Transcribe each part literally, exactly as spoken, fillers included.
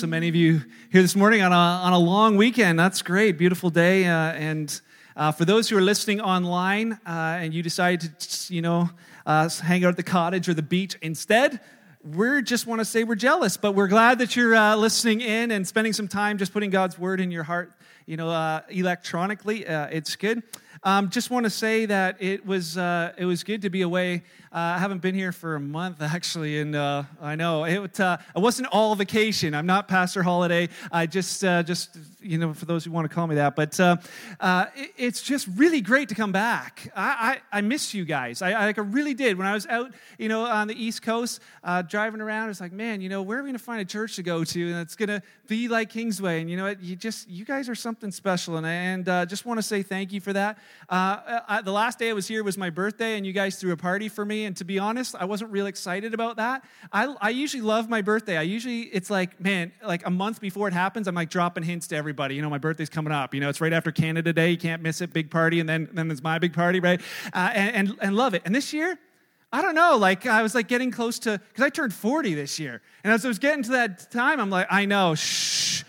So many of you here this morning on a, on a long weekend. That's great. Beautiful day. Uh, and uh, for those who are listening online uh, and you decided to, you know, uh, hang out at the cottage or the beach instead, we just want to say we're jealous, but we're glad that you're uh, listening in and spending some time just putting God's word in your heart, you know, uh, electronically. Uh, it's good. Um, just want to say that it was uh, it was good to be away. Uh, I haven't been here for a month, actually, and uh, I know it. Uh, it wasn't all vacation. I'm not Pastor Holiday. I just uh, just you know, for those who want to call me that. But uh, uh, it, it's just really great to come back. I I, I miss you guys. I, I like I really did. When I was out, you know, on the East Coast, uh, driving around, it's like, man, you know, where are we gonna find a church to go to, and it's gonna be like Kingsway? And you know, it, you just you guys are something special, and and uh, just want to say thank you for that. Uh, I, the last day I was here was my birthday, and you guys threw a party for me, and to be honest, I wasn't real excited about that. I, I usually love my birthday. I usually, it's like, man, like a month before it happens, I'm like dropping hints to everybody. You know, my birthday's coming up. You know, it's right after Canada Day. You can't miss it, big party, and then then there's my big party, right? Uh, and, and, and love it. And this year, I don't know, like I was like getting close to, because I turned forty this year, and as I was getting to that time, I'm like, I know, shh.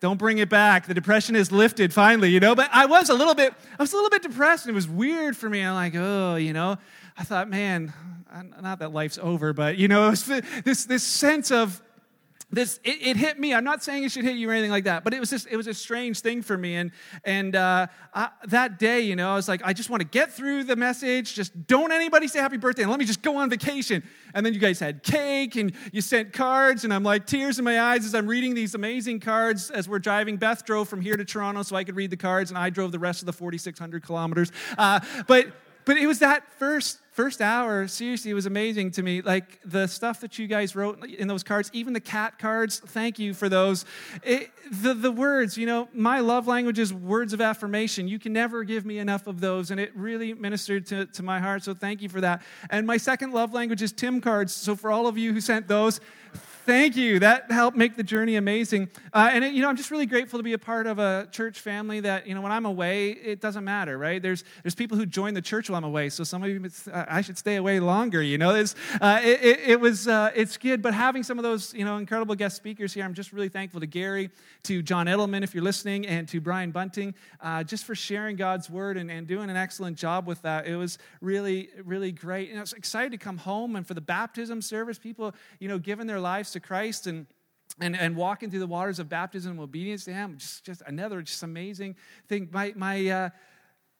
Don't bring it back. The depression is lifted finally, you know. But I was a little bit, I was a little bit depressed, and it was weird for me. I'm like, oh, you know. I thought, man, I'm, not that life's over, but you know, it was this this sense of this. It, it hit me. I'm not saying it should hit you or anything like that, but it was just, it was a strange thing for me. And and uh, I, that day, you know, I was like, I just want to get through the message. Just don't anybody say happy birthday, and let me just go on vacation. And then you guys had cake, and you sent cards, and I'm like, tears in my eyes as I'm reading these amazing cards as we're driving. Beth drove from here to Toronto so I could read the cards, and I drove the rest of the forty-six hundred kilometers. Uh, but but it was that first first hour, seriously, it was amazing to me. Like, the stuff that you guys wrote in those cards, even the cat cards, thank you for those. It, the, the words, you know, my love language is words of affirmation. You can never give me enough of those, and it really ministered to, to my heart, so thank you for that. And my second love language is Tim cards, so for all of you who sent those, thank you. That helped make the journey amazing. Uh, and, it, you know, I'm just really grateful to be a part of a church family that, you know, when I'm away, it doesn't matter, right? There's there's people who join the church while I'm away, so some of you, uh, I should stay away longer, you know? It's, uh, it, it, it was, uh, it's good, but having some of those, you know, incredible guest speakers here, I'm just really thankful to Gary, to John Edelman, if you're listening, and to Brian Bunting, uh, just for sharing God's word and, and doing an excellent job with that. It was really, really great. And I was excited to come home, and for the baptism service, people, you know, giving their lives to Christ and and and walking through the waters of baptism and obedience to Him, just just another just amazing thing. My my uh,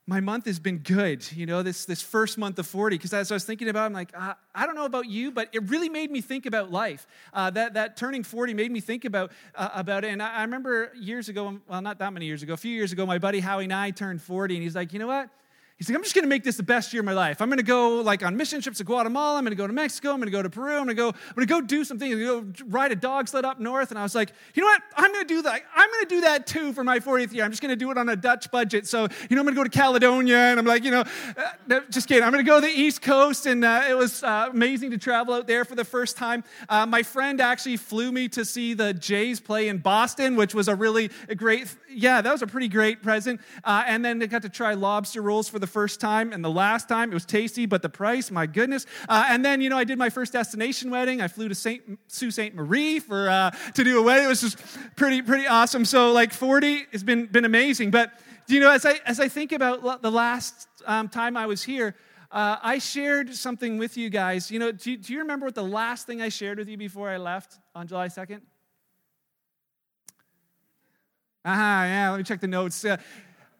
my month has been good, you know, this this first month of forty. Because as I was thinking about it, I'm like, uh, I don't know about you, but it really made me think about life. Uh, that that turning forty made me think about uh, about it. And I, I remember years ago, well, not that many years ago, a few years ago, my buddy Howie and I turned forty, and he's like, you know what? He's like, I'm just going to make this the best year of my life. I'm going to go like on mission trips to Guatemala. I'm going to go to Mexico. I'm going to go to Peru. I'm going to go. I'm going to go do some things. I'm going to go ride a dog sled up north. And I was like, you know what? I'm going to do that. I'm going to do that too for my fortieth year. I'm just going to do it on a Dutch budget. So you know, I'm going to go to Caledonia. And I'm like, you know, uh, just kidding. I'm going to go to the East Coast. And uh, it was uh, amazing to travel out there for the first time. Uh, my friend actually flew me to see the Jays play in Boston, which was a really great. Yeah, that was a pretty great present. Uh, and then I got to try lobster rolls for the first time, and the last time it was tasty, but the price, my goodness. Uh, and then, you know, I did my first destination wedding. I flew to Saint, Sault Ste. Marie for uh, to do a wedding. It was just pretty, pretty awesome. So, like, forty has been been amazing. But you know, as I as I think about the last um, time I was here, uh, I shared something with you guys. You know, do, do you remember what the last thing I shared with you before I left on July second? Aha, uh-huh, yeah. Let me check the notes. Uh,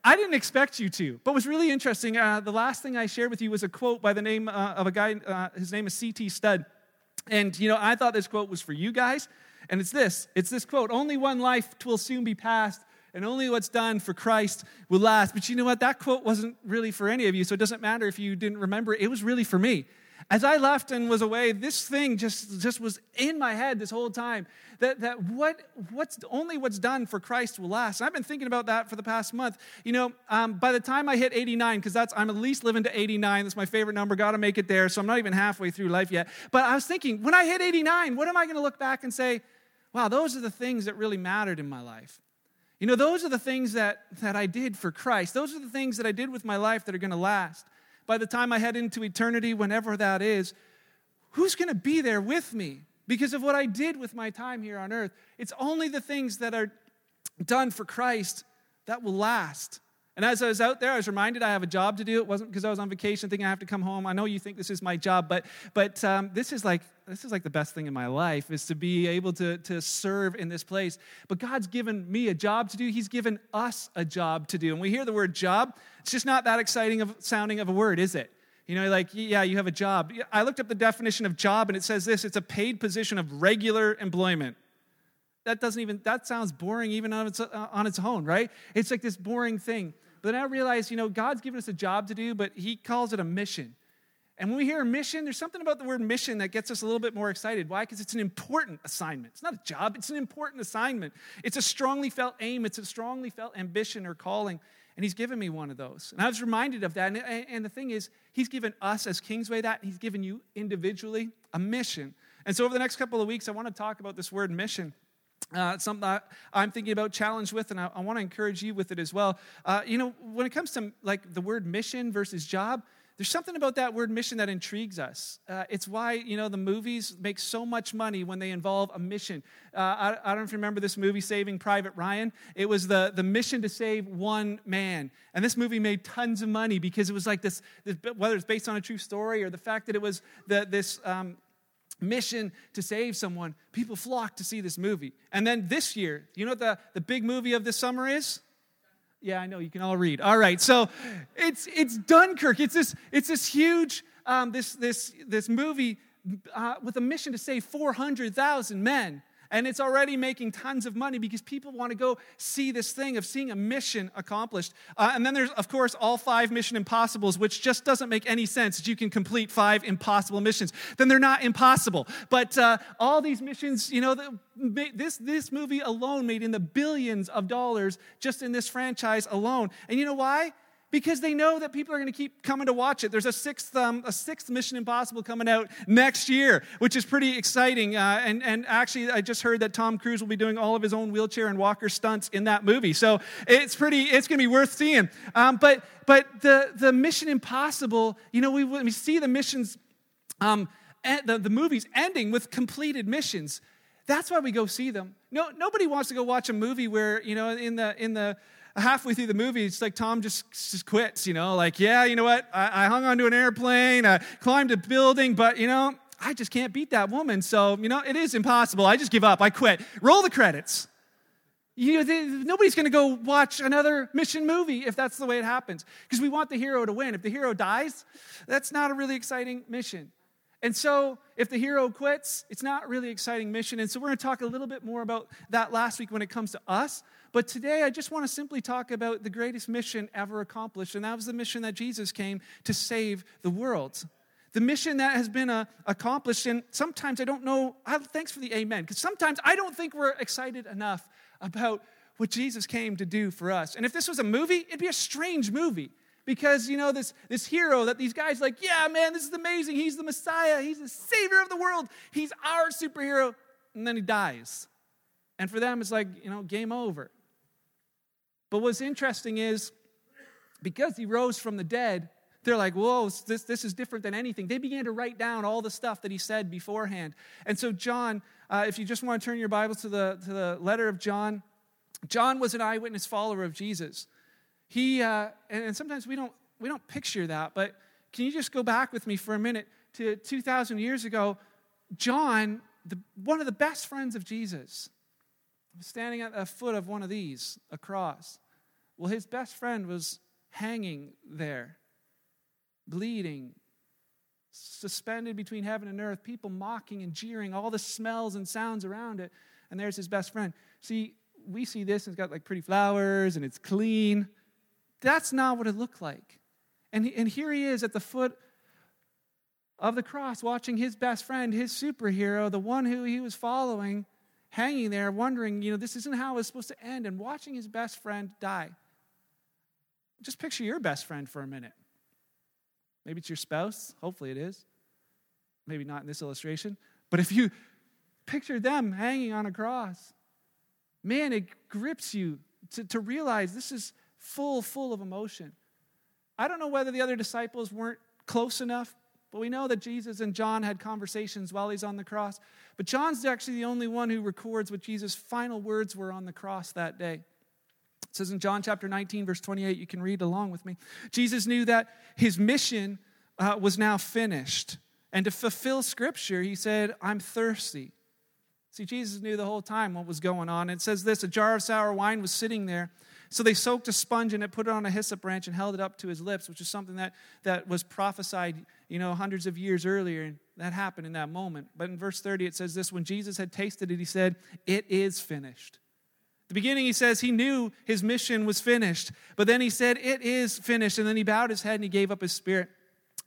I didn't expect you to, but it was really interesting. Uh, the last thing I shared with you was a quote by the name uh, of a guy, uh, his name is C T. Studd. And, you know, I thought this quote was for you guys, and it's this. It's this quote, only one life twill soon be past, and only what's done for Christ will last. But you know what? That quote wasn't really for any of you, so it doesn't matter if you didn't remember it. It was really for me. As I left and was away, this thing just, just was in my head this whole time, that, that what what's only what's done for Christ will last. And I've been thinking about that for the past month. You know, um, by the time I hit eighty-nine, because that's I'm at least living to eighty-nine. That's my favorite number. Got to make it there. So I'm not even halfway through life yet. But I was thinking, when I hit eighty-nine, what am I going to look back and say, wow, those are the things that really mattered in my life. You know, those are the things that, that I did for Christ. Those are the things that I did with my life that are going to last. By the time I head into eternity, whenever that is, who's going to be there with me? because of what I did with my time here on earth. It's only the things that are done for Christ that will last. And as I was out there, I was reminded I have a job to do. It wasn't because I was on vacation thinking I have to come home. I know you think this is my job, but but um, this is like this is like the best thing in my life, is to be able to, to serve in this place. But God's given me a job to do. He's given us a job to do. And we hear the word job. It's just not that exciting of sounding of a word, is it? You know, like, yeah, you have a job. I looked up the definition of job, and it says this: it's a paid position of regular employment. That doesn't even, that sounds boring even on its, on its own, right? It's like this boring thing. But then I realized, you know, God's given us a job to do, but he calls it a mission. And when we hear a mission, there's something about the word mission that gets us a little bit more excited. Why? Because it's an important assignment. It's not a job. It's an important assignment. It's a strongly felt aim. It's a strongly felt ambition or calling. And he's given me one of those. And I was reminded of that. And, and the thing is, he's given us as Kingsway that. He's given you individually a mission. And so over the next couple of weeks, I want to talk about this word mission. Uh, it's something that I'm thinking about, challenged with, and I, I want to encourage you with it as well. Uh, you know, when it comes to like the word mission versus job, there's something about that word mission that intrigues us. Uh, it's why, you know, the movies make so much money when they involve a mission. Uh, I, I don't know if you remember this movie, Saving Private Ryan. It was the, the mission to save one man. And this movie made tons of money because it was like this, this whether it's based on a true story or the fact that it was the, this... Um, mission to save someone, people flock to see this movie. And then this year, you know what the, the big movie of this summer is? Yeah, I know, you can all read. All right, so it's it's Dunkirk. It's this it's this huge, um, this this this movie uh, with a mission to save four hundred thousand men. And it's already making tons of money because people want to go see this thing of seeing a mission accomplished. Uh, and then there's, of course, all five Mission Impossibles, which just doesn't make any sense that you can complete five impossible missions. Then they're not impossible. But uh, all these missions, you know, the, this, this movie alone made in the billions of dollars just in this franchise alone. And you know why? Because they know that people are going to keep coming to watch it. There's a sixth, um, a sixth Mission Impossible coming out next year, which is pretty exciting. Uh, and and actually, I just heard that Tom Cruise will be doing all of his own wheelchair and walker stunts in that movie. So it's pretty, it's going to be worth seeing. Um, but but the the Mission Impossible, you know, we we see the missions, um, the the movies ending with completed missions. That's why we go see them. No, nobody wants to go watch a movie where, you know, in the in the halfway through the movie, it's like Tom just, just quits, you know, like, yeah, you know what, I, I hung onto an airplane, I climbed a building, but, you know, I just can't beat that woman, so, you know, it is impossible, I just give up, I quit. Roll the credits. You know, they, nobody's going to go watch another mission movie if that's the way it happens, because we want the hero to win. If the hero dies, that's not a really exciting mission. And so if the hero quits, it's not a really exciting mission. And so we're going to talk a little bit more about that last week when it comes to us. But today I just want to simply talk about the greatest mission ever accomplished. And that was the mission that Jesus came to save the world. The mission that has been uh, accomplished. And sometimes I don't know, I, thanks for the amen. Because sometimes I don't think we're excited enough about what Jesus came to do for us. And if this was a movie, it'd be a strange movie. Because, you know, this, this hero that these guys are like, yeah, man, this is amazing. He's the Messiah. He's the Savior of the world. He's our superhero. And then he dies. And for them, it's like, you know, game over. But what's interesting is, because he rose from the dead, they're like, whoa, this, this is different than anything. They began to write down all the stuff that he said beforehand. And so John, uh, if you just want to turn your Bibles to the, to the letter of John, John was an eyewitness follower of Jesus. He, uh, and, and sometimes we don't we don't picture that, but can you just go back with me for a minute to two thousand years ago? John, the, one of the best friends of Jesus, was standing at the foot of one of these, a cross. Well, his best friend was hanging there, bleeding, suspended between heaven and earth, people mocking and jeering, all the smells and sounds around it, and there's his best friend. See, we see this, and it's got like pretty flowers, and it's clean. That's not what it looked like. And, he, and here he is at the foot of the cross watching his best friend, his superhero, the one who he was following, hanging there wondering, you know, this isn't how it's supposed to end, and watching his best friend die. Just picture your best friend for a minute. Maybe it's your spouse. Hopefully it is. Maybe not in this illustration. But if you picture them hanging on a cross, man, it grips you to, to realize this is full, full of emotion. I don't know whether the other disciples weren't close enough But we know that Jesus and John had conversations while he's on the cross. But John's actually the only one who records what Jesus' final words were on the cross that day. It says in John chapter nineteen, verse twenty-eight, you can read along with me. Jesus knew that his mission uh, was now finished. And to fulfill Scripture, he said, I'm thirsty. See, Jesus knew the whole time what was going on. It says this, a jar of sour wine was sitting there. So they soaked a sponge in it, put it on a hyssop branch, and held it up to his lips, which is something that, that was prophesied, you know, hundreds of years earlier, and that happened in that moment. But in verse thirty, it says this, when Jesus had tasted it, he said, it is finished. At the beginning, he says he knew his mission was finished, but then he said, it is finished, and then he bowed his head and he gave up his spirit.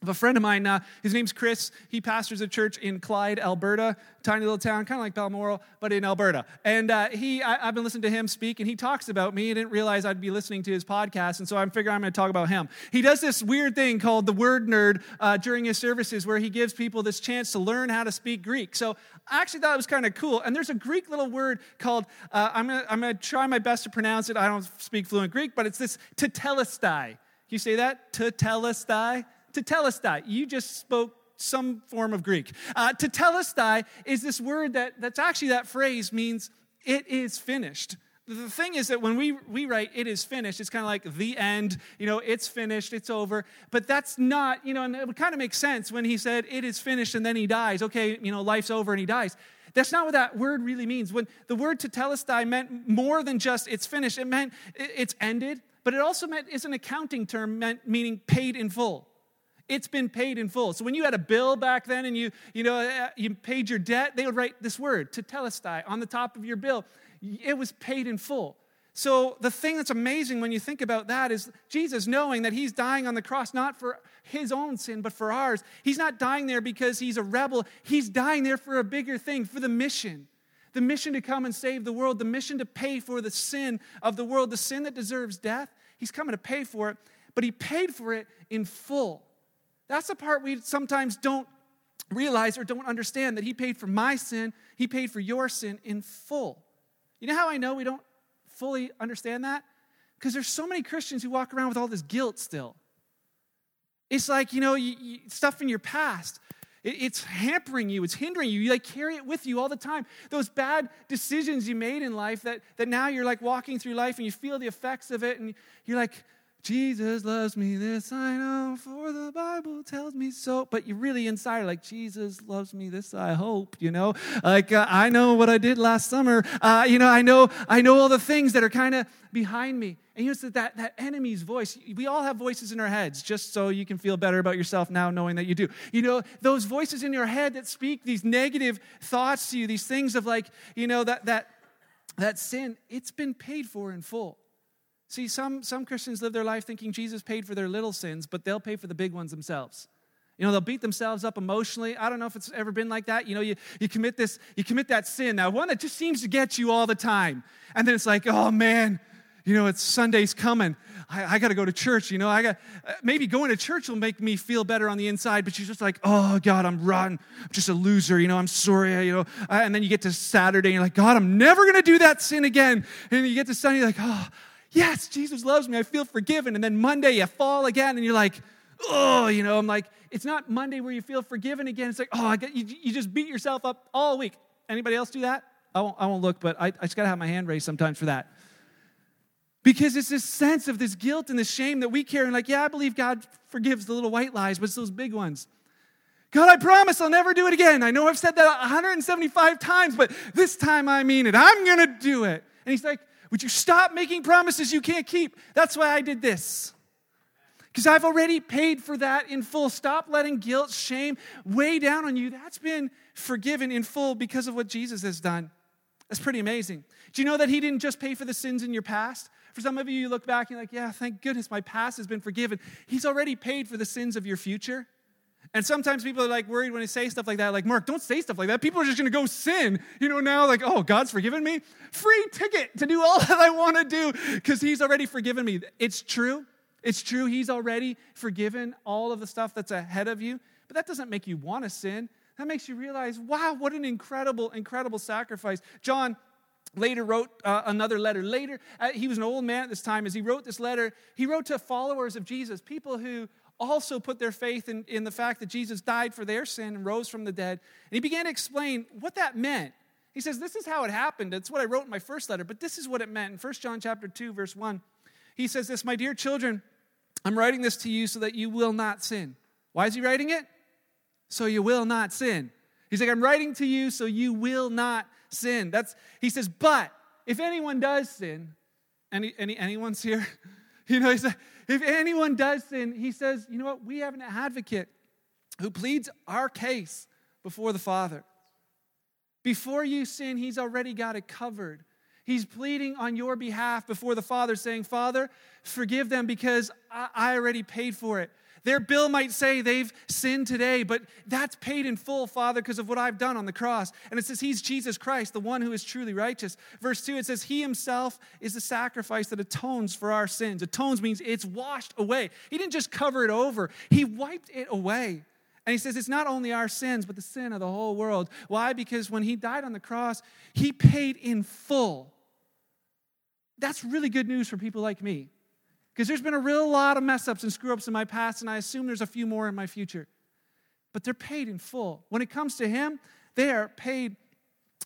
A friend of mine, uh, his name's Chris, he pastors a church in Clyde, Alberta, tiny little town, kind of like Balmoral, but in Alberta. And uh, he, I, I've been listening to him speak, and he talks about me. I didn't realize I'd be listening to his podcast, and so I'm figuring I'm going to talk about him. He does this weird thing called the Word Nerd uh, during his services where he gives people this chance to learn how to speak Greek. So I actually thought it was kind of cool. And there's a Greek little word called, uh, I'm going to I'm going to try my best to pronounce it. I don't speak fluent Greek, but it's this Tetelestai. You say that? Tetelestai? Tetelestai, you just spoke some form of Greek. Uh, Tetelestai is this word that that's actually that phrase means it is finished. The thing is that when we, we write it is finished, it's kind of like the end, you know, it's finished, it's over. But that's not, you know, and it would kind of make sense when he said it is finished and then he dies. Okay, you know, life's over and he dies. That's not what that word really means. When the word Tetelestai meant more than just it's finished, it meant it's ended, but it also meant it's an accounting term meant meaning paid in full. It's been paid in full. So when you had a bill back then and you you know you paid your debt, they would write this word, Tetelestai, on the top of your bill. It was paid in full. So the thing that's amazing when you think about that is Jesus, knowing that he's dying on the cross not for his own sin but for ours. He's not dying there because he's a rebel. He's dying there for a bigger thing, for the mission. The mission to come and save the world, the mission to pay for the sin of the world, the sin that deserves death. He's coming to pay for it, but he paid for it in full. That's the part we sometimes don't realize or don't understand, that he paid for my sin, he paid for your sin in full. You know how I know we don't fully understand that? Because there's so many Christians who walk around with all this guilt still. It's like, you know, you, you, stuff in your past. It, it's hampering you, it's hindering you. You like carry it with you all the time. Those bad decisions you made in life that, that now you're like walking through life and you feel the effects of it and you're like, Jesus loves me, this I know, for the Bible tells me so. But you really inside are like, Jesus loves me, this I hope, you know. Like, uh, I know what I did last summer. Uh, you know, I know I know all the things that are kind of behind me. And you know, it's that, that enemy's voice. We all have voices in our heads, just so you can feel better about yourself now knowing that you do. You know, those voices in your head that speak these negative thoughts to you, these things of like, you know, that that that sin, it's been paid for in full. See, some, some Christians live their life thinking Jesus paid for their little sins, but they'll pay for the big ones themselves. You know, they'll beat themselves up emotionally. I don't know if it's ever been like that. You know, you, you commit this, you commit that sin. Now, one that just seems to get you all the time. And then it's like, oh, man, you know, it's Sunday's coming. I, I got to go to church. You know, I got maybe going to church will make me feel better on the inside. But you're just like, oh, God, I'm rotten. I'm just a loser. You know, I'm sorry. You know, and then you get to Saturday, and you're like, God, I'm never going to do that sin again. And you get to Sunday, you're like, oh, yes, Jesus loves me. I feel forgiven. And then Monday, you fall again, and you're like, oh, you know, I'm like, it's not Monday where you feel forgiven again. It's like, oh, I got, you, you just beat yourself up all week. Anybody else do that? I won't, I won't look, but I, I just got to have my hand raised sometimes for that. Because it's this sense of this guilt and this shame that we carry. And like, yeah, I believe God forgives the little white lies, but it's those big ones. God, I promise I'll never do it again. I know I've said that one hundred seventy-five times, but this time I mean it. I'm going to do it. And he's like, would you stop making promises you can't keep? That's why I did this. Because I've already paid for that in full. Stop letting guilt, shame weigh down on you. That's been forgiven in full because of what Jesus has done. That's pretty amazing. Do you know that he didn't just pay for the sins in your past? For some of you, you look back and you're like, yeah, thank goodness my past has been forgiven. He's already paid for the sins of your future. And sometimes people are like worried when I say stuff like that. Like, Mark, don't say stuff like that. People are just going to go sin. You know, now like, oh, God's forgiven me? Free ticket to do all that I want to do because he's already forgiven me. It's true. It's true. He's already forgiven all of the stuff that's ahead of you. But that doesn't make you want to sin. That makes you realize, wow, what an incredible, incredible sacrifice. John later wrote uh, another letter. Later, uh, he was an old man at this time. As he wrote this letter, he wrote to followers of Jesus, people who also put their faith in, in the fact that Jesus died for their sin and rose from the dead. And he began to explain what that meant. He says, this is how it happened. It's what I wrote in my first letter, but this is what it meant. In First John chapter two, verse one, he says this, my dear children, I'm writing this to you so that you will not sin. Why is he writing it? So you will not sin. He's like, I'm writing to you so you will not sin. That's, he says, but if anyone does sin, any, any anyone's here? You know, he said, if anyone does sin, he says, you know what? We have an advocate who pleads our case before the Father. Before you sin, he's already got it covered. He's pleading on your behalf before the Father, saying, Father, forgive them because I, I already paid for it. Their bill might say they've sinned today, but that's paid in full, Father, because of what I've done on the cross. And it says he's Jesus Christ, the one who is truly righteous. Verse two, it says he himself is the sacrifice that atones for our sins. Atones means it's washed away. He didn't just cover it over. He wiped it away. And he says it's not only our sins, but the sin of the whole world. Why? Because when he died on the cross, he paid in full. That's really good news for people like me. Because there's been a real lot of mess-ups and screw-ups in my past, and I assume there's a few more in my future. But they're paid in full. When it comes to him, they are paid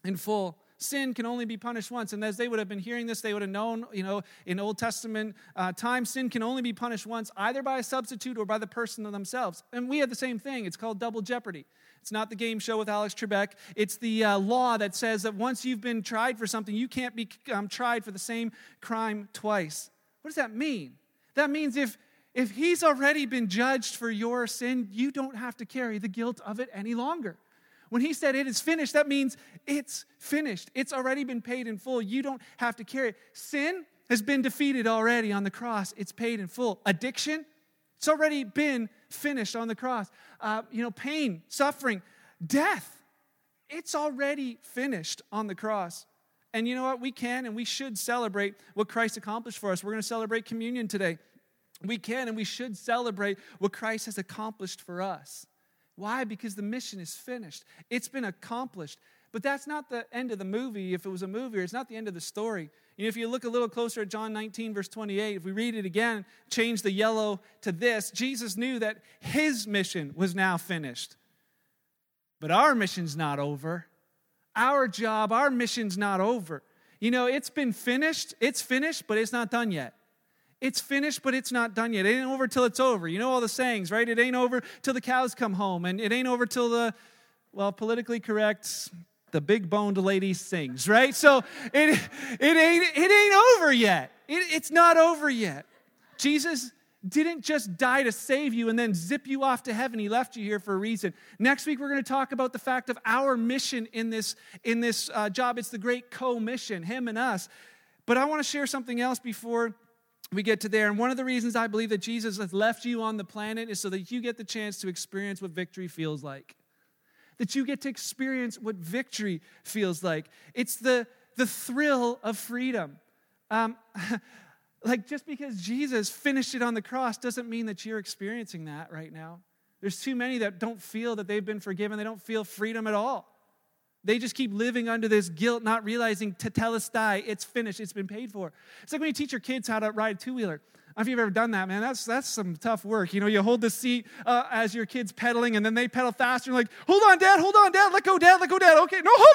in full. Sin can only be punished once. And as they would have been hearing this, they would have known, you know, in Old Testament uh, time, sin can only be punished once, either by a substitute or by the person themselves. And we had the same thing. It's called double jeopardy. It's not the game show with Alex Trebek. It's the uh, law that says that once you've been tried for something, you can't be um, tried for the same crime twice. What does that mean? That means if, if he's already been judged for your sin, you don't have to carry the guilt of it any longer. When he said it is finished, that means it's finished. It's already been paid in full. You don't have to carry it. Sin has been defeated already on the cross. It's paid in full. Addiction, it's already been finished on the cross. Uh, you know, pain, suffering, death, it's already finished on the cross. And you know what? We can and we should celebrate what Christ accomplished for us. We're going to celebrate communion today. We can and we should celebrate what Christ has accomplished for us. Why? Because the mission is finished. It's been accomplished. But that's not the end of the movie, if it was a movie, or it's not the end of the story. You know, if you look a little closer at John nineteen, verse twenty-eight, if we read it again, change the yellow to this, Jesus knew that his mission was now finished. But our mission's not over. Our job, our mission's not over. You know, it's been finished. It's finished, but it's not done yet. It's finished, but it's not done yet. It ain't over till it's over. You know all the sayings, right? It ain't over till the cows come home. And it ain't over till the, well, politically correct, the big-boned lady sings, right? So it it ain't it ain't over yet. It, it's not over yet. Jesus didn't just die to save you and then zip you off to heaven. He left you here for a reason. Next week, we're going to talk about the fact of our mission in this, in this uh, job. It's the great co-mission, him and us. But I want to share something else before we get to there. And one of the reasons I believe that Jesus has left you on the planet is so that you get the chance to experience what victory feels like. That you get to experience what victory feels like. It's the, the thrill of freedom. Um Like, just because Jesus finished it on the cross doesn't mean that you're experiencing that right now. There's too many that don't feel that they've been forgiven. They don't feel freedom at all. They just keep living under this guilt, not realizing Tetelestai, it's finished, it's been paid for. It's like when you teach your kids how to ride a two-wheeler. I don't know if you've ever done that, man. That's that's some tough work. You know, you hold the seat uh, as your kid's pedaling, and then they pedal faster. And you're like, hold on, Dad, hold on, Dad, let go, Dad, let go, Dad. Okay, no, hold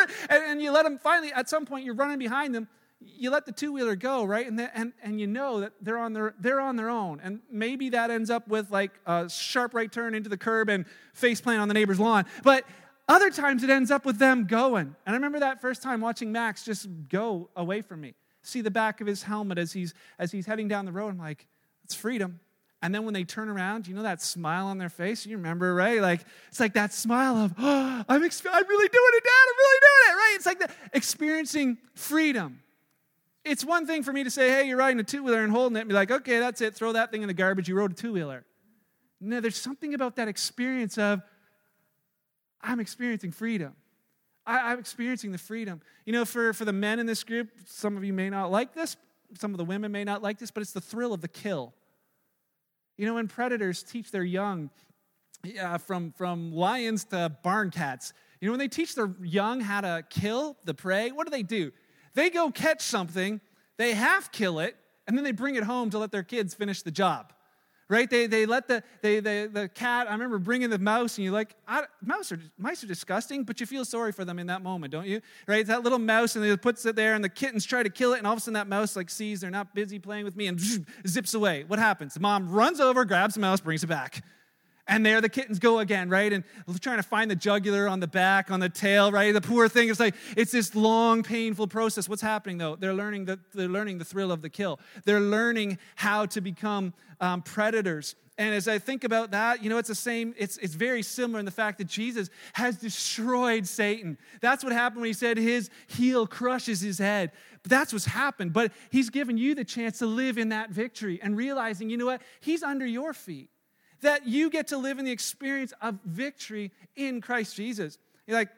on, Dad. And, and you let them finally, at some point, you're running behind them. You let the two-wheeler go, right? And the, and and you know that they're on their they're on their own. And maybe that ends up with like a sharp right turn into the curb and face plant on the neighbor's lawn. But other times it ends up with them going. And I remember that first time watching Max just go away from me. See the back of his helmet as he's as he's heading down the road. I'm like, that's freedom. And then when they turn around, you know that smile on their face? You remember, right? Like, it's like that smile of, oh, I'm exp- I'm really doing it, Dad. I'm really doing it, right? It's like the, experiencing freedom. It's one thing for me to say, hey, you're riding a two-wheeler and holding it and be like, okay, that's it. Throw that thing in the garbage. You rode a two-wheeler. No, there's something about that experience of I'm experiencing freedom. I, I'm experiencing the freedom. You know, for, for the men in this group, some of you may not like this. Some of the women may not like this, but it's the thrill of the kill. You know, when predators teach their young uh, from, from lions to barn cats, you know, when they teach their young how to kill the prey, what do they do? They go catch something, they half kill it, and then they bring it home to let their kids finish the job, right? They they let the they the the cat. I remember bringing the mouse, and you're like, I, mouse are mice are disgusting, but you feel sorry for them in that moment, don't you? Right? That little mouse, and they puts it there, and the kittens try to kill it, and all of a sudden that mouse like sees they're not busy playing with me, and zips away. What happens? The mom runs over, grabs the mouse, brings it back. And there the kittens go again, right? And trying to find the jugular on the back, on the tail, right? The poor thing is like, it's this long, painful process. What's happening though? They're learning the, they're learning the thrill of the kill. They're learning how to become um, predators. And as I think about that, you know, it's the same, it's it's very similar in the fact that Jesus has destroyed Satan. That's what happened when he said his heel crushes his head. But that's what's happened. But he's given you the chance to live in that victory and realizing, you know what? He's under your feet. That you get to live in the experience of victory in Christ Jesus. You're like,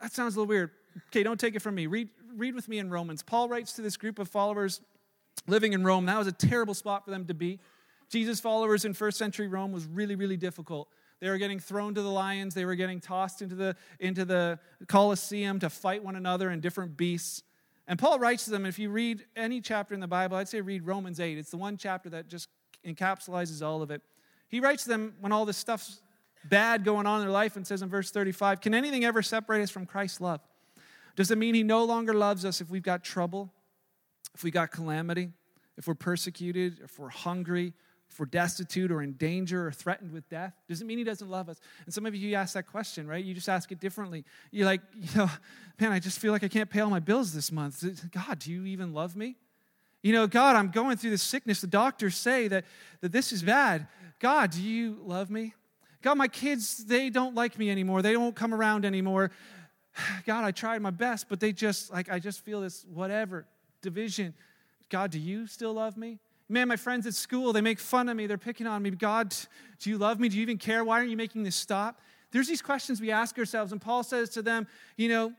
that sounds a little weird. Okay, don't take it from me. Read read with me in Romans. Paul writes to this group of followers living in Rome. That was a terrible spot for them to be. Jesus' followers in first century Rome was really, really difficult. They were getting thrown to the lions. They were getting tossed into the, into the Colosseum to fight one another and different beasts. And Paul writes to them, if you read any chapter in the Bible, I'd say read Romans eight. It's the one chapter that just encapsulates all of it. He writes to them when all this stuff's bad going on in their life and says in verse thirty-five, can anything ever separate us from Christ's love? Does it mean he no longer loves us if we've got trouble, if we got calamity, if we're persecuted, if we're hungry, if we're destitute or in danger or threatened with death? Does it mean he doesn't love us? And some of you, you ask that question, right? You just ask it differently. You're like, you know, man, I just feel like I can't pay all my bills this month. God, do you even love me? You know, God, I'm going through this sickness. The doctors say that, that this is bad. God, do you love me? God, my kids, they don't like me anymore. They won't come around anymore. God, I tried my best, but they just, like, I just feel this whatever, division. God, do you still love me? Man, my friends at school, they make fun of me. They're picking on me. God, do you love me? Do you even care? Why aren't you making this stop? There's these questions we ask ourselves, and Paul says to them, you know,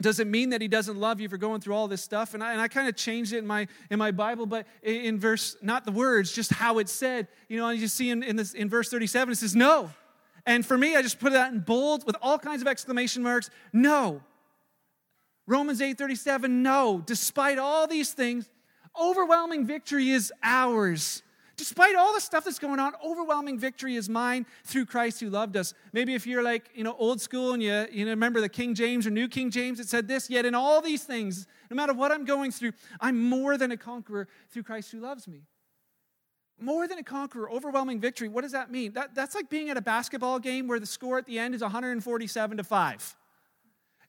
does it mean that he doesn't love you for going through all this stuff? And I, and I kind of changed it in my in my Bible, but in verse, not the words, just how it's said. You know, you see in in, this, in verse thirty-seven, it says no. And for me, I just put that in bold with all kinds of exclamation marks. No. Romans eight thirty-seven, no. Despite all these things, overwhelming victory is ours. Despite all the stuff that's going on, overwhelming victory is mine through Christ who loved us. Maybe if you're like, you know, old school and you, you know, remember the King James or New King James, it said this, yet in all these things, no matter what I'm going through, I'm more than a conqueror through Christ who loves me. More than a conqueror, overwhelming victory. What does that mean? That, that's like being at a basketball game where the score at the end is one forty-seven to five.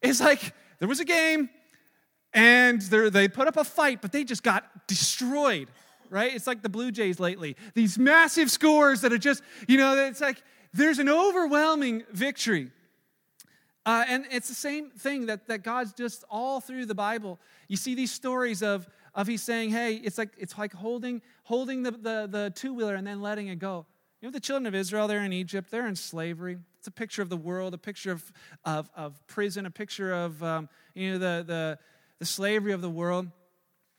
It's like, there was a game and they put up a fight, but they just got destroyed. Right? It's like the Blue Jays lately. These massive scores that are just, you know, it's like there's an overwhelming victory. Uh, and it's the same thing that, that God's just all through the Bible. You see these stories of, of he's saying, hey, it's like it's like holding holding the, the, the two-wheeler and then letting it go. You know, the children of Israel, they're in Egypt. They're in slavery. It's a picture of the world, a picture of of, of prison, a picture of, um, you know, the, the, the slavery of the world.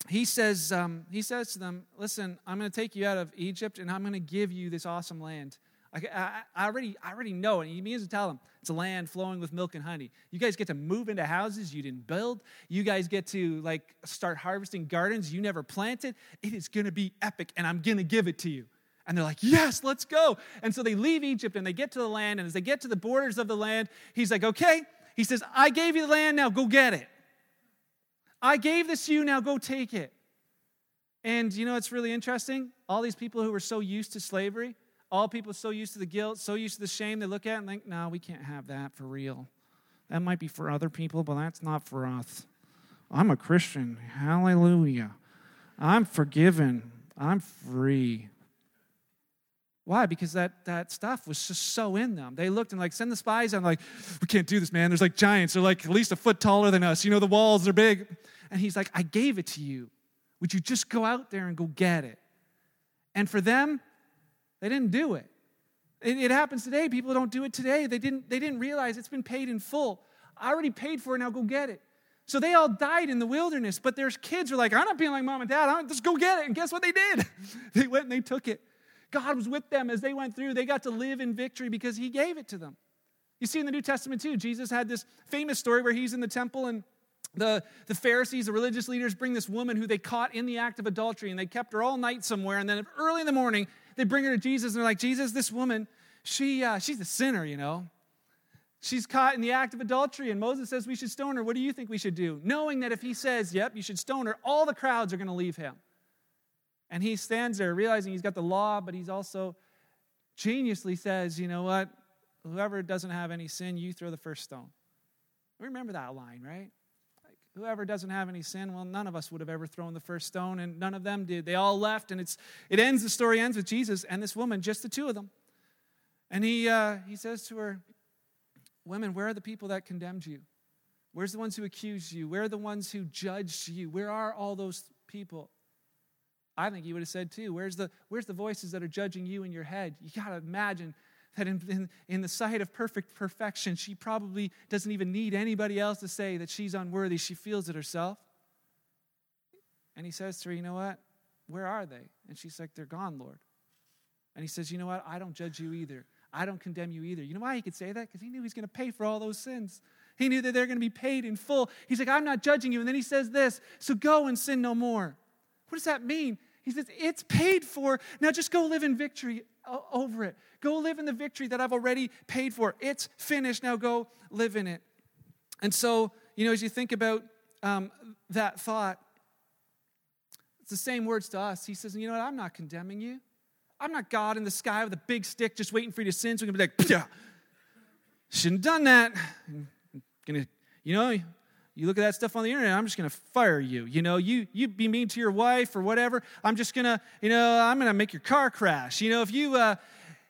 He says, um, he says to them, listen, I'm going to take you out of Egypt, and I'm going to give you this awesome land. I, I, I, already, I already know it. He means to tell them, it's a land flowing with milk and honey. You guys get to move into houses you didn't build. You guys get to, like, start harvesting gardens you never planted. It is going to be epic, and I'm going to give it to you. And they're like, yes, let's go. And so they leave Egypt, and they get to the land, and as they get to the borders of the land, he's like, okay. He says, I gave you the land, now go get it. I gave this to you, now go take it. And you know, it's really interesting. All these people who were so used to slavery, all people so used to the guilt, so used to the shame, they look at it and think, no, we can't have that for real. That might be for other people, but that's not for us. I'm a Christian. Hallelujah. I'm forgiven. I'm free. Why? Because that, that stuff was just so in them. They looked and like, send the spies. I'm like, we can't do this, man. There's like giants. They're like at least a foot taller than us. You know, the walls are big. And he's like, I gave it to you. Would you just go out there and go get it? And for them, they didn't do it. It, it happens today. People don't do it today. They didn't, they didn't realize it's been paid in full. I already paid for it. Now go get it. So they all died in the wilderness. But their kids were like, I'm not being like mom and dad. I'm just go get it. And guess what they did? They went and they took it. God was with them as they went through. They got to live in victory because he gave it to them. You see in the New Testament too, Jesus had this famous story where he's in the temple and The, the Pharisees, the religious leaders, bring this woman who they caught in the act of adultery, and they kept her all night somewhere. And then early in the morning, they bring her to Jesus, and they're like, Jesus, this woman, she uh, she's a sinner, you know. She's caught in the act of adultery, and Moses says we should stone her. What do you think we should do? Knowing that if he says, yep, you should stone her, all the crowds are going to leave him. And he stands there realizing he's got the law, but he's also geniusly says, you know what? Whoever doesn't have any sin, you throw the first stone. Remember that line, right? Whoever doesn't have any sin, well, none of us would have ever thrown the first stone, and none of them did. They all left, and it's it ends, the story ends with Jesus and this woman, just the two of them. And he uh, he says to her, women, where are the people that condemned you? Where's the ones who accused you? Where are the ones who judged you? Where are all those people? I think he would have said too, where's the where's the voices that are judging you in your head? You got to imagine that in, in, in the sight of perfect perfection, she probably doesn't even need anybody else to say that she's unworthy. She feels it herself. And he says to her, you know what? Where are they? And she's like, they're gone, Lord. And he says, you know what? I don't judge you either. I don't condemn you either. You know why he could say that? Because he knew he's going to pay for all those sins. He knew that they're going to be paid in full. He's like, I'm not judging you. And then he says this, so go and sin no more. What does that mean? He says, it's paid for. Now just go live in victory over it. Go live in the victory that I've already paid for. It's finished. Now go live in it. And so, you know, as you think about um, that thought, it's the same words to us. He says, you know what? I'm not condemning you. I'm not God in the sky with a big stick just waiting for you to sin. So we can be like, Pshah! Shouldn't have done that. I'm gonna, you know, you look at that stuff on the internet, I'm just going to fire you. You know, you you be mean to your wife or whatever. I'm just going to, you know, I'm going to make your car crash. You know, if you, uh,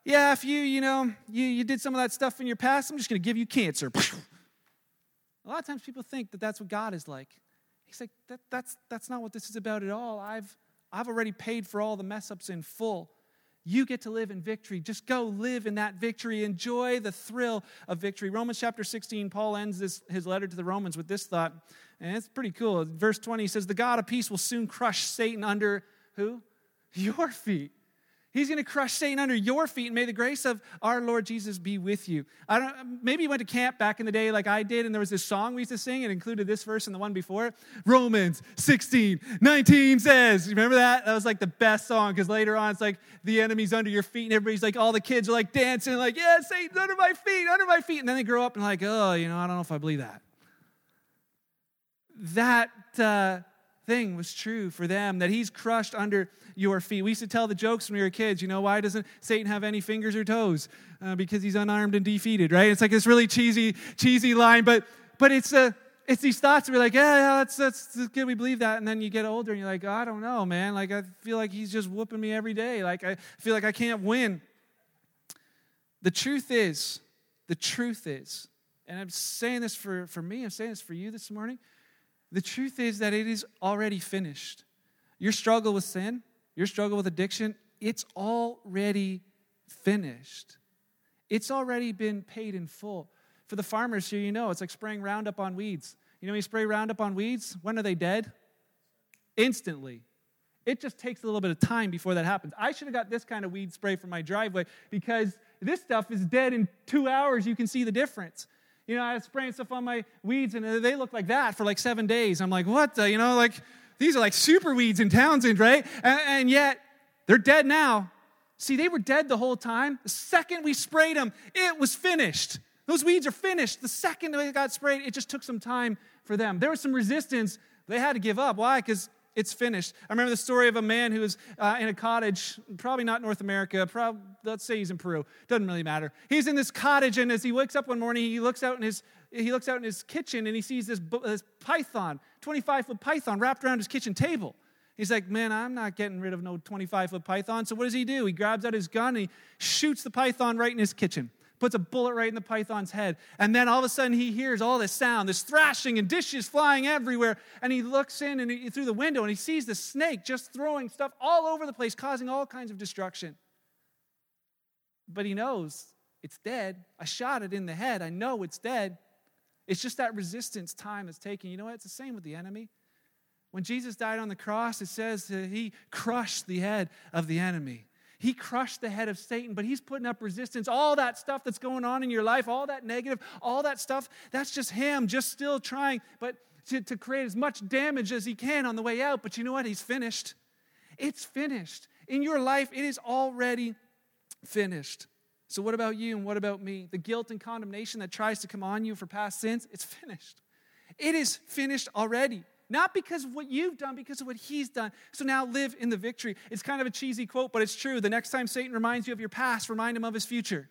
yeah, if you, you know, you, you did some of that stuff in your past, I'm just going to give you cancer. A lot of times people think that that's what God is like. He's like, that, that's that's not what this is about at all. I've I've already paid for all the mess-ups in full. You get to live in victory. Just go live in that victory. Enjoy the thrill of victory. Romans chapter sixteen, Paul ends this, his letter to the Romans with this thought, and it's pretty cool. Verse twenty, he says, the God of peace will soon crush Satan under, who? Your feet. He's going to crush Satan under your feet, and may the grace of our Lord Jesus be with you. I don't. Maybe you went to camp back in the day like I did, and there was this song we used to sing. It included this verse and the one before it. Romans sixteen nineteen says, you remember that? That was like the best song, because later on it's like the enemy's under your feet, and everybody's like, all the kids are like dancing, like, yeah, Satan's under my feet, under my feet. And then they grow up and like, oh, you know, I don't know if I believe that. That, uh, thing was true for them, that he's crushed under your feet. We used to tell the jokes when we were kids, you know, why doesn't Satan have any fingers or toes? Uh, because he's unarmed and defeated, right? It's like this really cheesy, cheesy line, but but it's a, it's these thoughts that we're like, yeah, yeah, that's, that's that's good, we believe that, and then you get older and you're like, I don't know, man, like I feel like he's just whooping me every day, like I feel like I can't win. The truth is, the truth is, and I'm saying this for, for me, I'm saying this for you this morning, the truth is that it is already finished. Your struggle with sin, your struggle with addiction, it's already finished. It's already been paid in full. For the farmers here, you know, it's like spraying Roundup on weeds. You know, when you spray Roundup on weeds, when are they dead? Instantly. It just takes a little bit of time before that happens. I should have got this kind of weed spray for my driveway, because this stuff is dead in two hours. You can see the difference. You know, I was spraying stuff on my weeds, and they looked like that for like seven days. I'm like, what the, you know, like, these are like super weeds in Townsend, right? And, and yet, they're dead now. See, they were dead the whole time. The second we sprayed them, it was finished. Those weeds are finished. The second they got sprayed, it just took some time for them. There was some resistance. They had to give up. Why? Because it's finished. I remember the story of a man who was uh, in a cottage, probably not North America, probably, let's say he's in Peru. Doesn't really matter. He's in this cottage, and as he wakes up one morning, he looks out in his he looks out in his kitchen, and he sees this, this python, twenty-five-foot python wrapped around his kitchen table. He's like, man, I'm not getting rid of no twenty-five-foot python. So what does he do? He grabs out his gun, and he shoots the python right in his kitchen. Puts a bullet right in the python's head. And then all of a sudden he hears all this sound, this thrashing and dishes flying everywhere. And he looks in and he, through the window, and he sees the snake just throwing stuff all over the place, causing all kinds of destruction. But he knows it's dead. I shot it in the head. I know it's dead. It's just that resistance time is taking. You know what? It's the same with the enemy. When Jesus died on the cross, it says that he crushed the head of the enemy. He crushed the head of Satan, but he's putting up resistance. All that stuff that's going on in your life, all that negative, all that stuff, that's just him just still trying. But to, to create as much damage as he can on the way out. But you know what? He's finished. It's finished. In your life, it is already finished. So what about you and what about me? The guilt and condemnation that tries to come on you for past sins, it's finished. It is finished already. Not because of what you've done, because of what he's done. So now live in the victory. It's kind of a cheesy quote, but it's true. The next time Satan reminds you of your past, remind him of his future.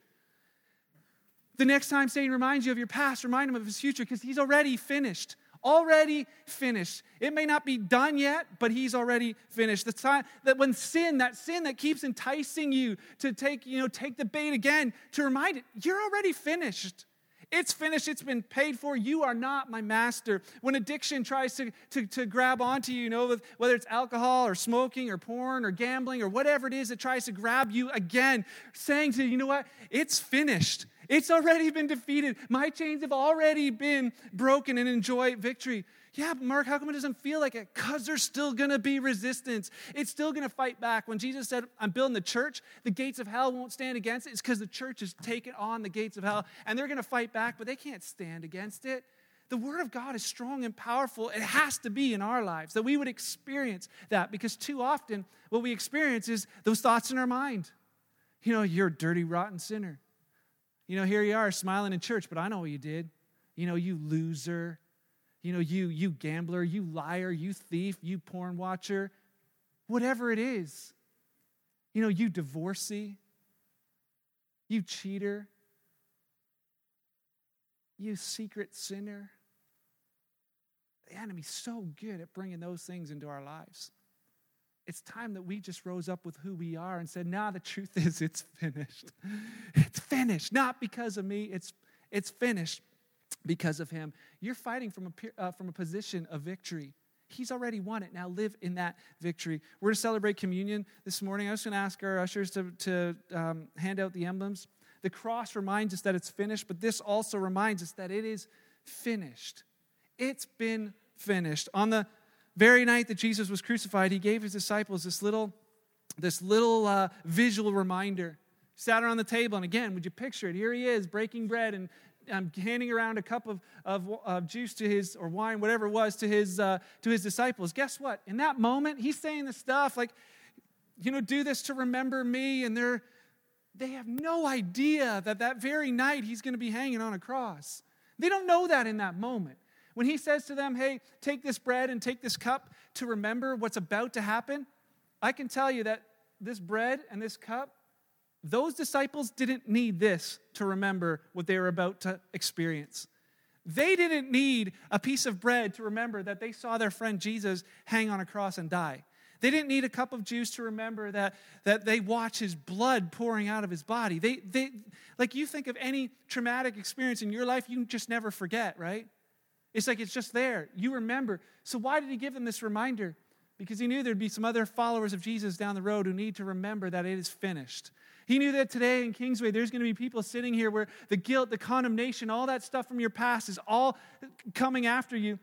The next time Satan reminds you of your past, remind him of his future, because he's already finished. Already finished. It may not be done yet, but he's already finished. The time that when sin, that sin that keeps enticing you to take, you know, take the bait again, to remind it, you're already finished. It's finished. It's been paid for. You are not my master. When addiction tries to, to, to grab onto you, you know, with, whether it's alcohol or smoking or porn or gambling or whatever it is that tries to grab you again, saying to you, you know what? It's finished. It's already been defeated. My chains have already been broken, and enjoy victory. Yeah, but Mark, how come it doesn't feel like it? Because there's still going to be resistance. It's still going to fight back. When Jesus said, I'm building the church, the gates of hell won't stand against it. It's because the church has taken on the gates of hell, and they're going to fight back, but they can't stand against it. The word of God is strong and powerful. It has to be in our lives that we would experience that, because too often what we experience is those thoughts in our mind. You know, you're a dirty, rotten sinner. You know, here you are smiling in church, but I know what you did. You know, you loser. You know, you you gambler, you liar, you thief, you porn watcher, whatever it is. You know, you divorcee, you cheater, you secret sinner. The enemy's so good at bringing those things into our lives. It's time that we just rose up with who we are and said, nah, the truth is it's finished. It's finished, not because of me. It's it's finished. Because of him, you're fighting from a uh, from a position of victory. He's already won it. Now live in that victory. We're going to celebrate communion this morning. I'm just going to ask our ushers to, to um, hand out the emblems. The cross reminds us that it's finished, but this also reminds us that it is finished. It's been finished. On the very night that Jesus was crucified, he gave his disciples this little, this little uh, visual reminder. Sat around the table, and again, would you picture it? Here he is, breaking bread and I'm handing around a cup of, of, of juice to his, or wine, whatever it was, to his uh, to his disciples. Guess what? In that moment, he's saying the stuff like, you know, do this to remember me. And they're, they have no idea that that very night he's going to be hanging on a cross. They don't know that in that moment. When he says to them, hey, take this bread and take this cup to remember what's about to happen, I can tell you that this bread and this cup, those disciples didn't need this to remember what they were about to experience. They didn't need a piece of bread to remember that they saw their friend Jesus hang on a cross and die. They didn't need a cup of juice to remember that, that they watch his blood pouring out of his body. They, they, like you think of any traumatic experience in your life, you just never forget, right? It's like it's just there. You remember. So why did he give them this reminder? Because he knew there'd be some other followers of Jesus down the road who need to remember that it is finished. He knew that today in Kingsway, there's going to be people sitting here where the guilt, the condemnation, all that stuff from your past is all coming after you.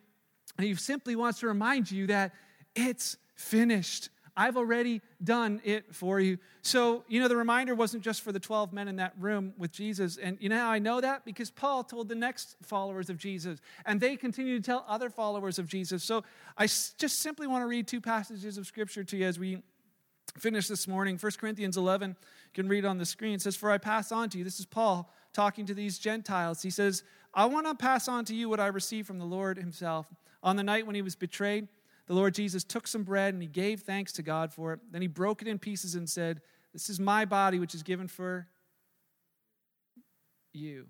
And he simply wants to remind you that it's finished. I've already done it for you. So, you know, the reminder wasn't just for the twelve men in that room with Jesus. And you know how I know that? Because Paul told the next followers of Jesus, and they continue to tell other followers of Jesus. So I just simply want to read two passages of Scripture to you as we finish this morning. First Corinthians eleven, you can read on the screen. It says, for I pass on to you. This is Paul talking to these Gentiles. He says, I want to pass on to you what I received from the Lord himself. On the night when he was betrayed, the Lord Jesus took some bread and he gave thanks to God for it. Then he broke it in pieces and said, this is my body, which is given for you.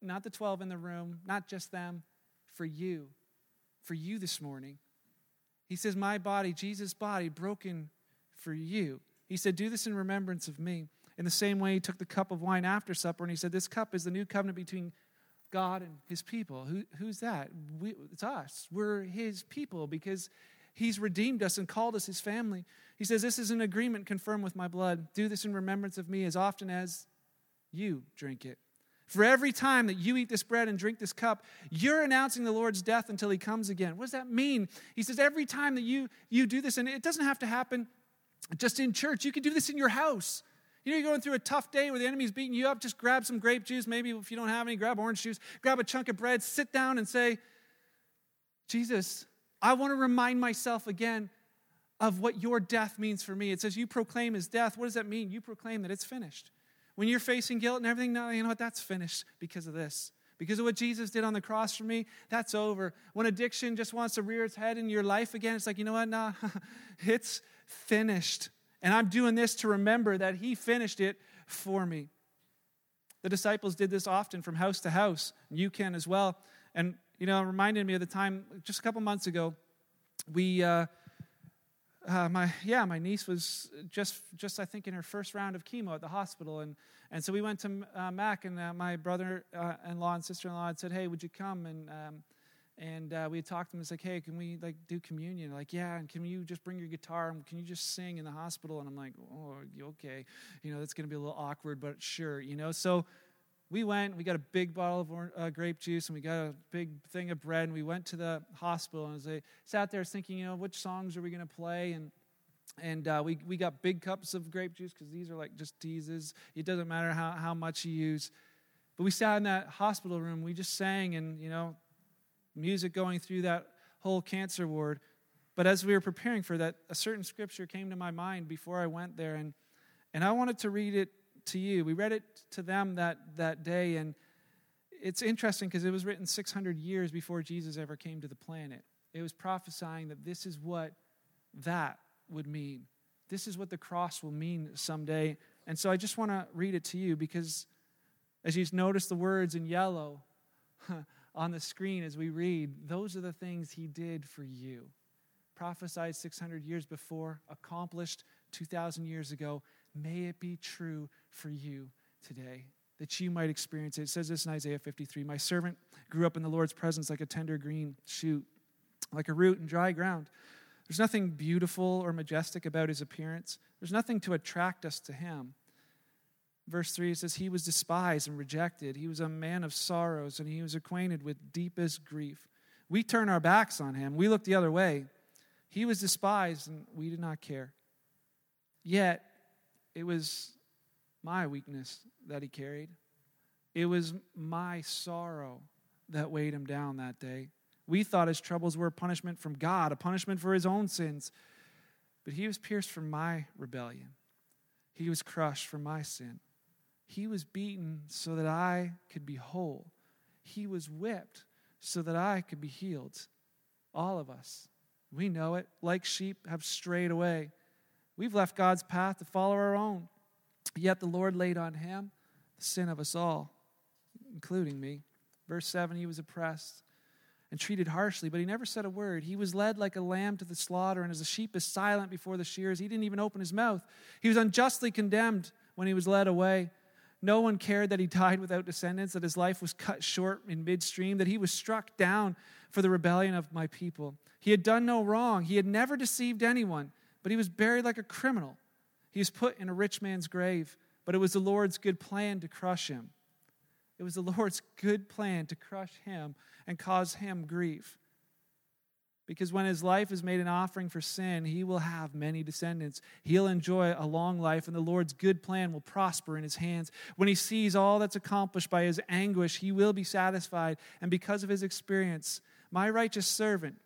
Not the twelve in the room, not just them, for you. For you this morning. He says, my body, Jesus' body, broken for you. He said, do this in remembrance of me. In the same way, he took the cup of wine after supper, and he said, this cup is the new covenant between God and his people. Who, who's that? We, it's us. We're his people because he's redeemed us and called us his family. He says, this is an agreement confirmed with my blood. Do this in remembrance of me as often as you drink it. For every time that you eat this bread and drink this cup, you're announcing the Lord's death until he comes again. What does that mean? He says, every time that you, you do this, and it doesn't have to happen just in church. You can do this in your house. You know, you're going through a tough day where the enemy's beating you up. Just grab some grape juice. Maybe if you don't have any, grab orange juice. Grab a chunk of bread. Sit down and say, Jesus, I want to remind myself again of what your death means for me. It says you proclaim his death. What does that mean? You proclaim that it's finished. When you're facing guilt and everything, no, you know what? That's finished because of this. Because of what Jesus did on the cross for me, that's over. When addiction just wants to rear its head in your life again, it's like, you know what? Nah, it's finished. And I'm doing this to remember that he finished it for me. The disciples did this often from house to house. You can as well. And, you know, it reminded me of the time just a couple months ago, we, uh, uh, my yeah, my niece was just, just I think, in her first round of chemo at the hospital. And, and so we went to uh, Mac, and uh, my brother-in-law uh, and sister-in-law had said, hey, would you come? And um, and uh, we had talked to him. It's like, hey, can we, like, do communion? Like, yeah, and can you just bring your guitar? And can you just sing in the hospital? And I'm like, oh, okay. You know, that's going to be a little awkward, but sure, you know. So we went. We got a big bottle of uh, grape juice, and we got a big thing of bread, and we went to the hospital. And as I sat there thinking, you know, which songs are we going to play? And and uh, we, we got big cups of grape juice because these are, like, just teases. It doesn't matter how, how much you use. But we sat in that hospital room. We just sang, and, you know, music going through that whole cancer ward. But as we were preparing for that, a certain scripture came to my mind before I went there, and and I wanted to read it to you. We read it to them that, that day, and it's interesting because it was written six hundred years before Jesus ever came to the planet. It was prophesying that this is what that would mean. This is what the cross will mean someday. And so I just want to read it to you because as you notice the words in yellow, on the screen as we read, those are the things he did for you. Prophesied six hundred years before, accomplished two thousand years ago. May it be true for you today that you might experience it. It says this in Isaiah fifty-three, my servant grew up in the Lord's presence like a tender green shoot, like a root in dry ground. There's nothing beautiful or majestic about his appearance. There's nothing to attract us to him. Verse three, it says, he was despised and rejected. He was a man of sorrows, and he was acquainted with deepest grief. We turn our backs on him. We look the other way. He was despised, and we did not care. Yet, it was my weakness that he carried. It was my sorrow that weighed him down that day. We thought his troubles were a punishment from God, a punishment for his own sins. But he was pierced for my rebellion. He was crushed for my sin. He was beaten so that I could be whole. He was whipped so that I could be healed. All of us, we know it, like sheep have strayed away. We've left God's path to follow our own. Yet the Lord laid on him the sin of us all, including me. Verse seven, he was oppressed and treated harshly, but he never said a word. He was led like a lamb to the slaughter, and as a sheep is silent before the shears, he didn't even open his mouth. He was unjustly condemned when he was led away. No one cared that he died without descendants, that his life was cut short in midstream, that he was struck down for the rebellion of my people. He had done no wrong. He had never deceived anyone, but he was buried like a criminal. He was put in a rich man's grave, but it was the Lord's good plan to crush him. It was the Lord's good plan to crush him and cause him grief. Because when his life is made an offering for sin, he will have many descendants. He'll enjoy a long life, and the Lord's good plan will prosper in his hands. When he sees all that's accomplished by his anguish, he will be satisfied. And because of his experience, my righteous servant,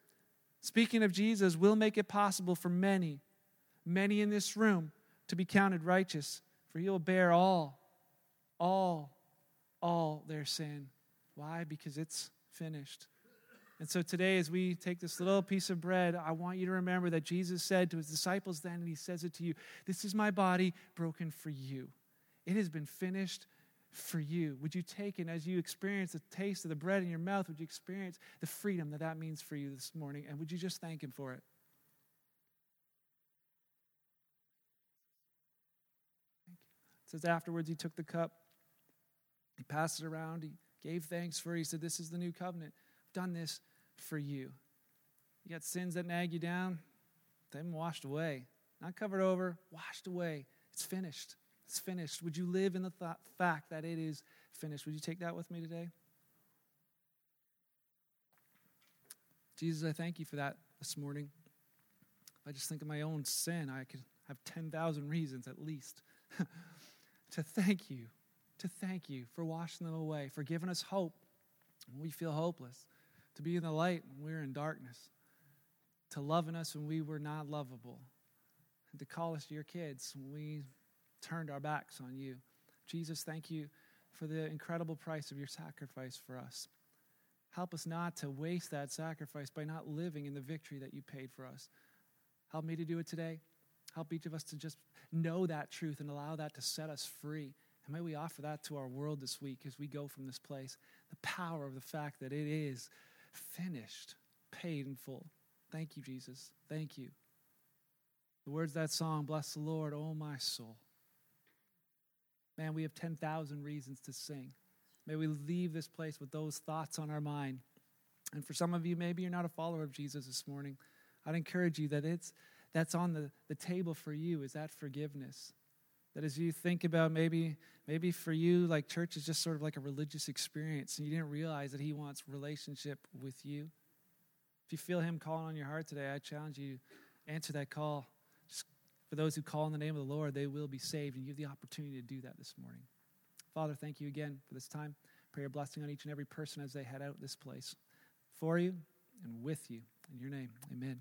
speaking of Jesus, will make it possible for many, many in this room to be counted righteous, for he will bear all, all, all their sin. Why? Because it's finished. And so today, as we take this little piece of bread, I want you to remember that Jesus said to his disciples then, and he says it to you, this is my body broken for you. It has been finished for you. Would you take it as you experience the taste of the bread in your mouth? Would you experience the freedom that that means for you this morning? And would you just thank him for it? It says afterwards, he took the cup, he passed it around, he gave thanks for it. He said, this is the new covenant. I've done this for you. You got sins that nag you down? They've been washed away. Not covered over, washed away. It's finished. It's finished. Would you live in the th- fact that it is finished? Would you take that with me today? Jesus, I thank you for that this morning. If I just think of my own sin, I could have ten thousand reasons at least to thank you. to thank you for washing them away, for giving us hope when we feel hopeless, to be in the light when we were in darkness, to loving us when we were not lovable, and to call us your kids when we turned our backs on you. Jesus, thank you for the incredible price of your sacrifice for us. Help us not to waste that sacrifice by not living in the victory that you paid for us. Help me to do it today. Help each of us to just know that truth and allow that to set us free. And may we offer that to our world this week as we go from this place. The power of the fact that it is finished, paid in full. Thank you, Jesus. Thank you. The words of that song, bless the Lord, oh my soul. Man, we have ten thousand reasons to sing. May we leave this place with those thoughts on our mind. And for some of you, maybe you're not a follower of Jesus this morning. I'd encourage you that it's that's on the, the table for you is that forgiveness. That as you think about maybe, maybe for you, like church is just sort of like a religious experience, and you didn't realize that he wants relationship with you. If you feel him calling on your heart today, I challenge you, answer that call. Just for those who call on the name of the Lord, they will be saved, and you have the opportunity to do that this morning. Father, thank you again for this time. Pray your blessing on each and every person as they head out this place. For you and with you. In your name, amen.